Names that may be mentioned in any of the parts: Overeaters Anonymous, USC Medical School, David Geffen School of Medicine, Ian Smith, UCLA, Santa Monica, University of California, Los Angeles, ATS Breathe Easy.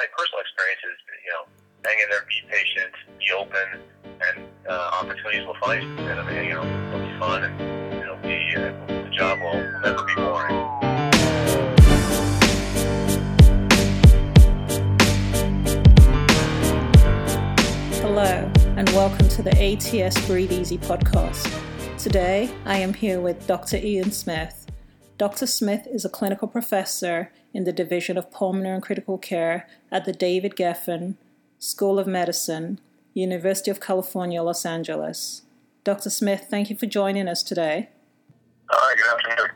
my personal experience is, you know, hang in there, be patient, be open, and opportunities will find you. And I mean, you know, it'll be fun, and it'll be the job will never be boring. Hello, and welcome to the ATS Breathe Easy podcast. Today, I am here with Dr. Ian Smith. Dr. Smith is a clinical professor in the Division of Pulmonary and Critical Care at the David Geffen School of Medicine, University of California, Los Angeles. Dr. Smith, thank you for joining us today. Good afternoon.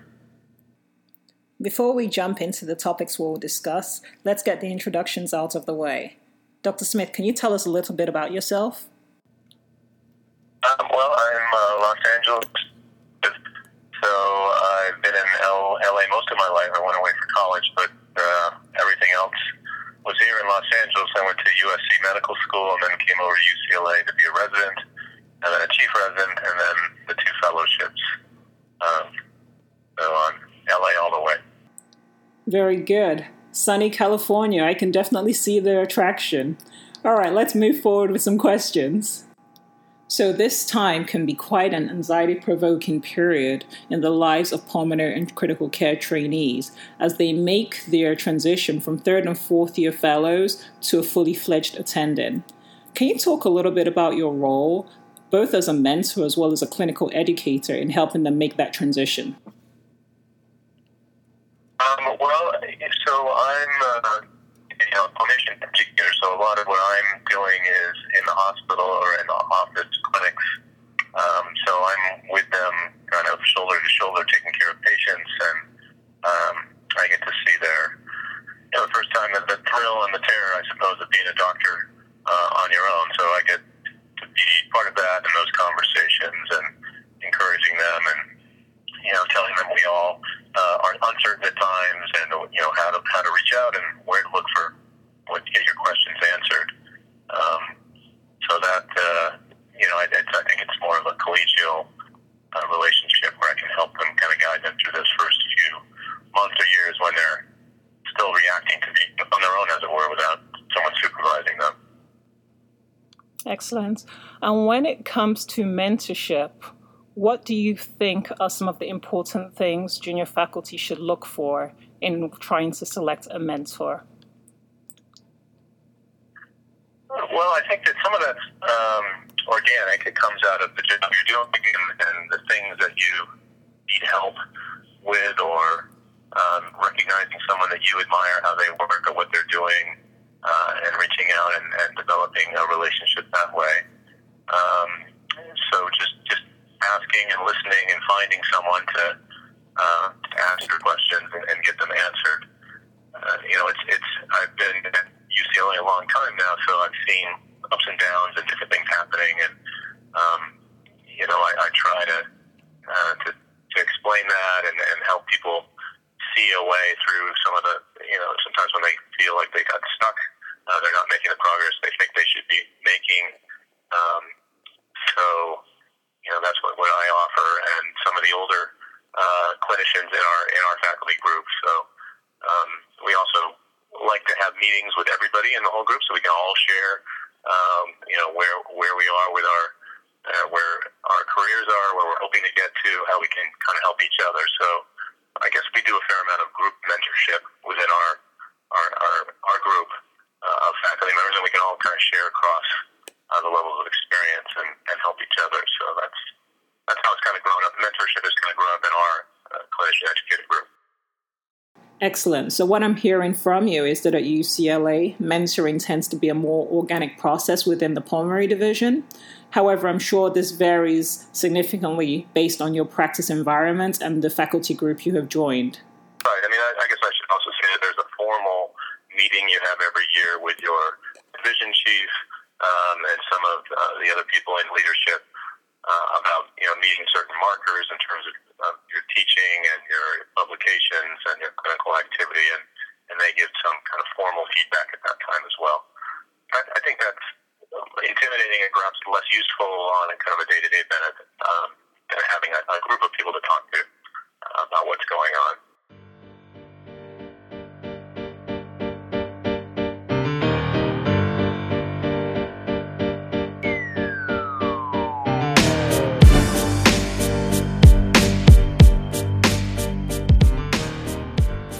Before we jump into the topics we'll discuss, let's get the introductions out of the way. Dr. Smith, can you tell us a little bit about yourself? Well, I'm Los Angeles, so I've been in L.A. most of my life. I went away for college, but everything else was here in Los Angeles. I went to USC Medical School and then came over to UCLA to be a resident, and then a chief resident, and then the two fellowships. So on L.A. all the way. Very good. Sunny California, I can definitely see their attraction. All right, let's move forward with some questions. So this time can be quite an anxiety-provoking period in the lives of pulmonary and critical care trainees as they make their transition from third and fourth year fellows to a fully fledged attendant. Can you talk a little bit about your role, both as a mentor as well as a clinical educator, in helping them make that transition? Well, so I'm a clinician educator, so a lot of what I'm doing is in the hospital or in the office clinics. So I'm with them kind of shoulder to shoulder taking care of patients, and I get to see their, you know, the first time the thrill and the terror, I suppose, of being a doctor on your own. So I get to be part of that and those conversations and encouraging them and, you know, telling them we all are uncertain at times and, you know, how to reach out and where to look for to get your questions answered. So that, you know, I think it's more of a collegial relationship where I can help them, kind of guide them through those first few months or years when they're still reacting to be on their own, as it were, without someone supervising them. Excellent. And when it comes to mentorship, what do you think are some of the important things junior faculty should look for in trying to select a mentor? Well, I think that some of that's organic. It comes out of the job you're doing and the things that you need help with, or recognizing someone that you admire, how they work or what they're doing, and reaching out and developing a relationship that way. So just asking and listening and finding someone to ask your questions and get them answered. You know, it's. I've been at UCLA a long time now, so I've seen ups and downs and different things happening, and you know, I try to explain that and help people see a way through some of the. You know, sometimes when they feel like they got stuck, they're not making the progress they think they should be making. So. You know, that's what I offer, and some of the older clinicians in our faculty group. So we also like to have meetings with everybody in the whole group, so we can all share, you know, where we are with our where our careers are, where we're hoping to get to, how we can kind of help each other. So I guess we do a fair amount of group mentorship within our group of faculty members, and we can all kind of share across the levels of experience and help each other. So that's how it's kind of grown up. Mentorship has kind of grown up in our clinician educator group. Excellent. So what I'm hearing from you is that at UCLA, mentoring tends to be a more organic process within the pulmonary division. However, I'm sure this varies significantly based on your practice environment and the faculty group you have joined. Right. I mean, I guess I should also say that there's a formal meeting you have every year with your division chief, and some of the other people in leadership about, you know, meeting certain markers in terms of your teaching and your publications and your clinical activity, and they give some kind of formal feedback at that time as well. I think that's intimidating and perhaps less useful on a kind of a day-to-day benefit than having a group of people to talk to about what's going on.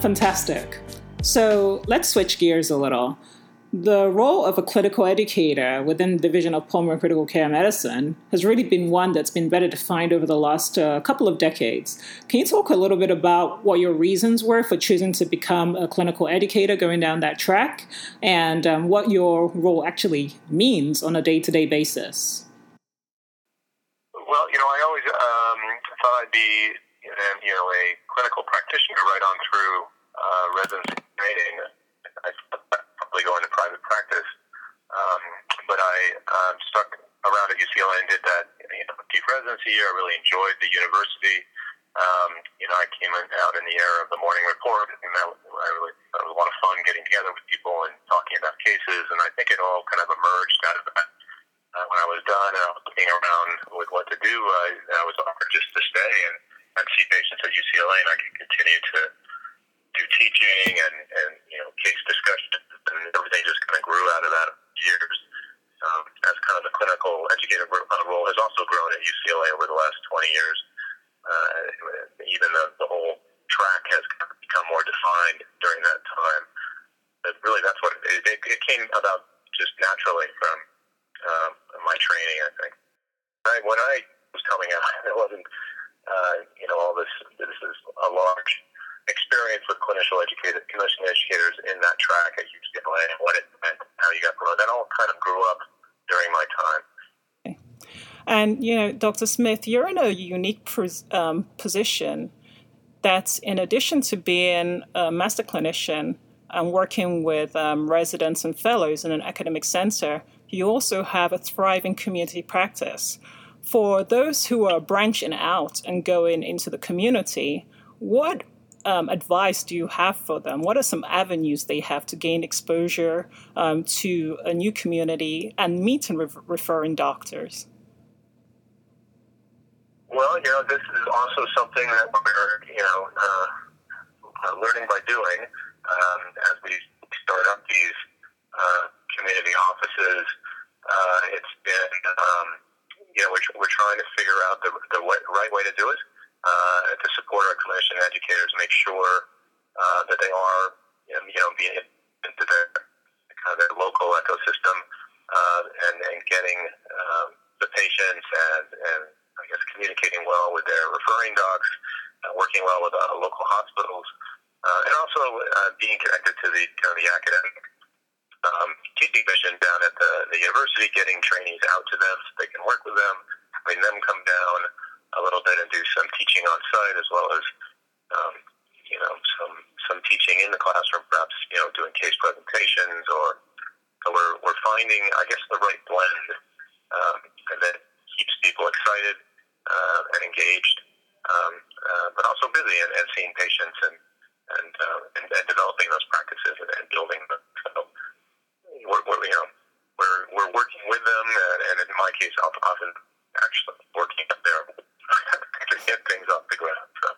fantastic. So let's switch gears a little. The role of a clinical educator within the Division of Pulmonary Critical Care Medicine has really been one that's been better defined over the last couple of decades. Can you talk a little bit about what your reasons were for choosing to become a clinical educator going down that track, and what your role actually means on a day-to-day basis? Well, you know, I always thought I'd be, a clinical practitioner right on through residency training. I going to private practice, but I stuck around at UCLA and did that chief residency year. I really enjoyed the university. I came out in the era of the morning report, and that was a lot of fun getting together with people and talking about cases, and I think it all kind of emerged out of that. When I was done and I was looking around with what to do, I was offered just to stay and see patients at UCLA, and I could continue to do teaching and case discussion. And everything just kind of grew out of that years. As kind of the clinical educator role has also grown at UCLA over the last 20 years. Even the whole track has become more defined during that time. But really, that's what it came about just naturally from my training, I think. When I was coming out, it wasn't, all this is a large experience with clinician educators in that track at UCLA and what it meant, how you got promoted. That all kind of grew up during my time. Okay. And, Dr. Smith, you're in a unique position that's, in addition to being a master clinician and working with residents and fellows in an academic center, you also have a thriving community practice. For those who are branching out and going into the community, what advice do you have for them? What are some avenues they have to gain exposure to a new community and meet and referring doctors? Well, this is also something that we're, learning by doing as we start up these community offices. It's been, we're trying to figure out the right way to do it. To support our clinician educators, make sure that they are, being into their local ecosystem and getting the patients and I guess communicating well with their referring docs, working well with local hospitals, and also being connected to the academic teaching mission down at the university, getting trainees out to them so they can work with them, having them come down a little bit and do some teaching on site as well as, some teaching in the classroom, perhaps, doing case presentations so we're finding, I guess, the right blend that keeps people excited and engaged, but also busy and seeing patients and developing those practices and building them. So we're working with them and in my case, often actually working up there to get things off the ground. So.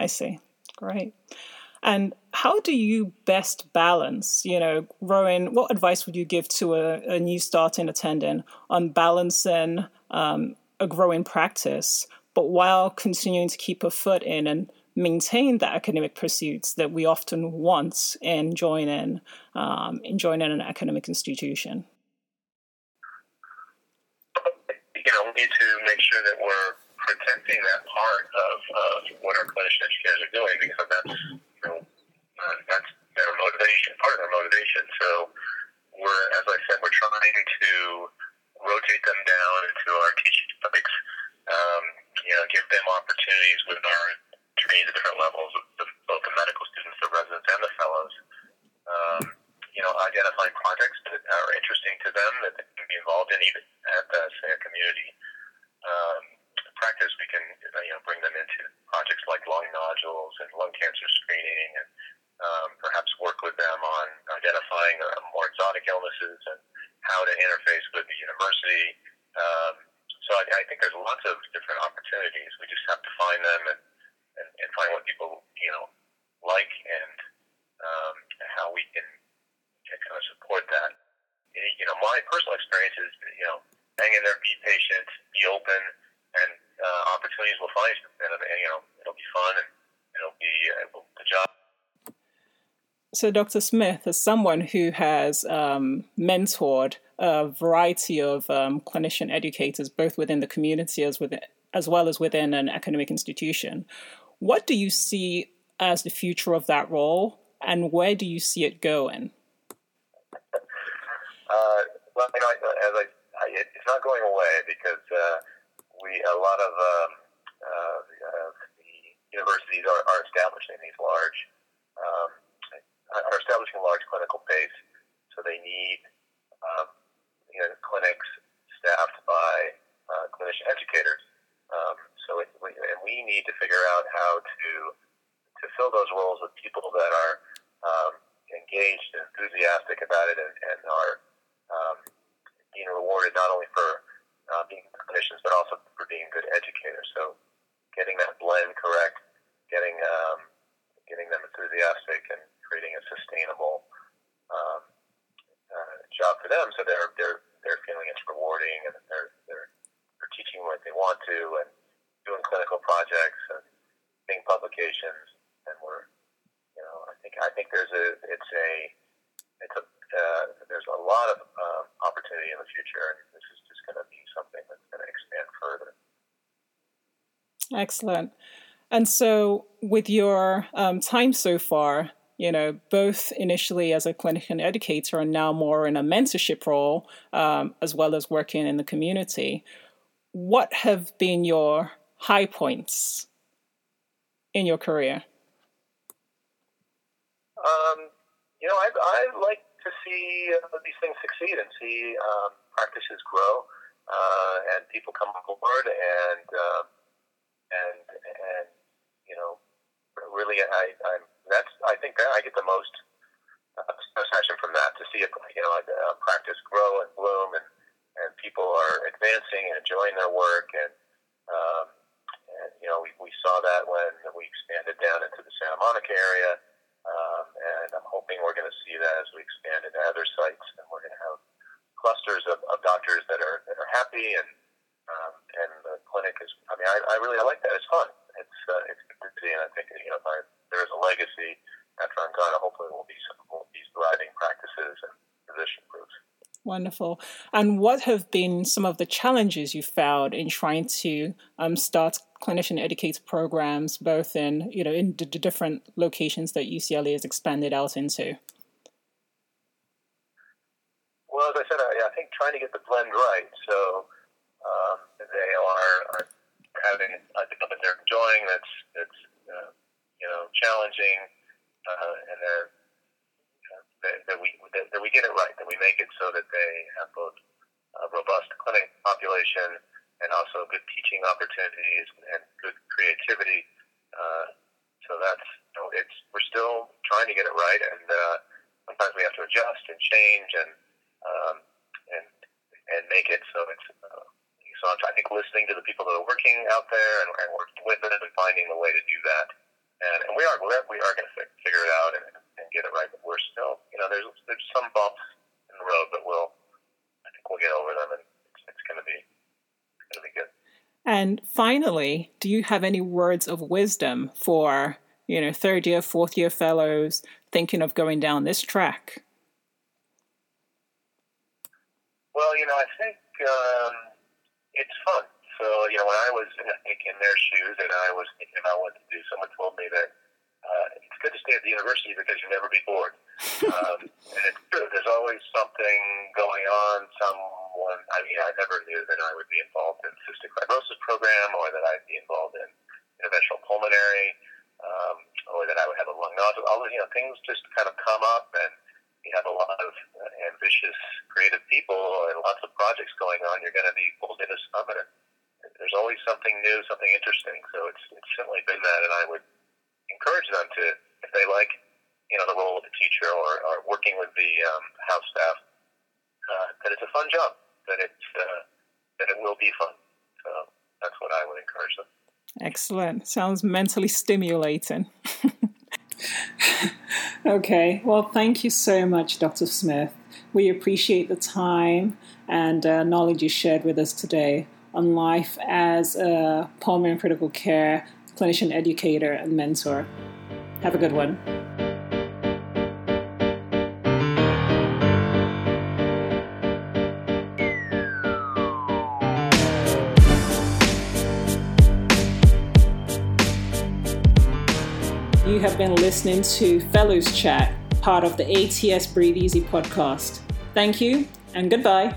I see. Great. And how do you best balance, Rowan, what advice would you give to a new starting attendant on balancing a growing practice, but while continuing to keep a foot in and maintain the academic pursuits that we often want in joining an academic institution? We need to make sure that we're protecting that part of what our clinician educators are doing, because that's their motivation, part of their motivation. So we're trying to rotate them down into our teaching topics, give them opportunities with our trainees at different levels, both the medical students, the residents, and the fellows, identifying projects that are interesting to them that they can be involved in, even at, a community practice, we can bring them into projects like lung nodules and lung cancer screening, and perhaps work with them on identifying more exotic illnesses and how to interface with the university. So I think there's lots of different opportunities. We just have to find them and find what people like and how we can kind of support that. My personal experience is hang in there, be patient, be open, and opportunities will find you. And it'll be fun, and it'll be the job So Dr. Smith is someone who has mentored a variety of clinician educators, both within the community as well as within an academic institution. What do you see as the future of that role, and where do you see it going? Well, you know, it's not going away because a lot of the universities are establishing these large. Are establishing a large clinical base, so they need clinics staffed by clinician educators. So we need to figure out how to fill those roles with people that are engaged and enthusiastic about it and are being rewarded not only for being clinicians but also for being good educators. So getting that blend correct, getting them enthusiastic and creating a sustainable job for them, so they're feeling it's rewarding and they're teaching what they want to and doing clinical projects and doing publications. And I think there's a lot of opportunity in the future, and this is just going to be something that's going to expand further. Excellent. And so with your time so far, both initially as a clinician educator and now more in a mentorship role, as well as working in the community, what have been your high points in your career? I like to see these things succeed and see practices grow and people come forward and really, I get the most satisfaction from that, to see it, practice grow and bloom, and people are advancing and enjoying their work, and we saw that when we expanded down into the Santa Monica area, and I'm hoping we're going to see that as we expand into other sites, and we're going to have clusters of doctors that are happy and the clinic is. I really like that. It's fun. It's good to see, and I think there is a legacy after I'm gone. Hopefully, will be some of these thriving practices and physician groups. Wonderful. And what have been some of the challenges you found in trying to start clinician educator programs, both in in the different locations that UCLA has expanded out into? Well, as I said, I think trying to get the blend right. So. They are having a job that they're enjoying that's challenging, and that we get it right, that we make it so that they have both a robust clinic population and also good teaching opportunities and good creativity. So that's we're still trying to get it right, and sometimes we have to adjust and change and make it so it's. So I think listening to the people that are working out there and working with it and finding the way to do that, and we are going to figure it out and get it right. But we're still, there's some bumps in the road, but I think we'll get over them, and it's going to be good. And finally, do you have any words of wisdom for third year, fourth year fellows thinking of going down this track? Well, I think. It's fun. So, when I was in their shoes and I was thinking about what to do, someone told me that it's good to stay at the university because you'll never be bored. And it's true. There's always something going on. I never knew that I would be involved in cystic fibrosis program, or that I'd be involved in interventional pulmonary, or that I would have a lung nodule. All things just kind of come up, and you have a lot of ambitious, creative people and lots of projects going on. You're going to be pulled into some, and there's always something new, something interesting. So it's certainly been that, and I would encourage them to, if they like, the role of the teacher or working with the house staff, that it's a fun job, that it will be fun. So that's what I would encourage them. Excellent. Sounds mentally stimulating. Okay, well, thank you so much, Dr. Smith. We appreciate the time and knowledge you shared with us today on life as a pulmonary and critical care clinician educator and mentor. Have a good one. You have been listening to Fellows Chat, part of the ATS Breathe Easy podcast. Thank you and goodbye.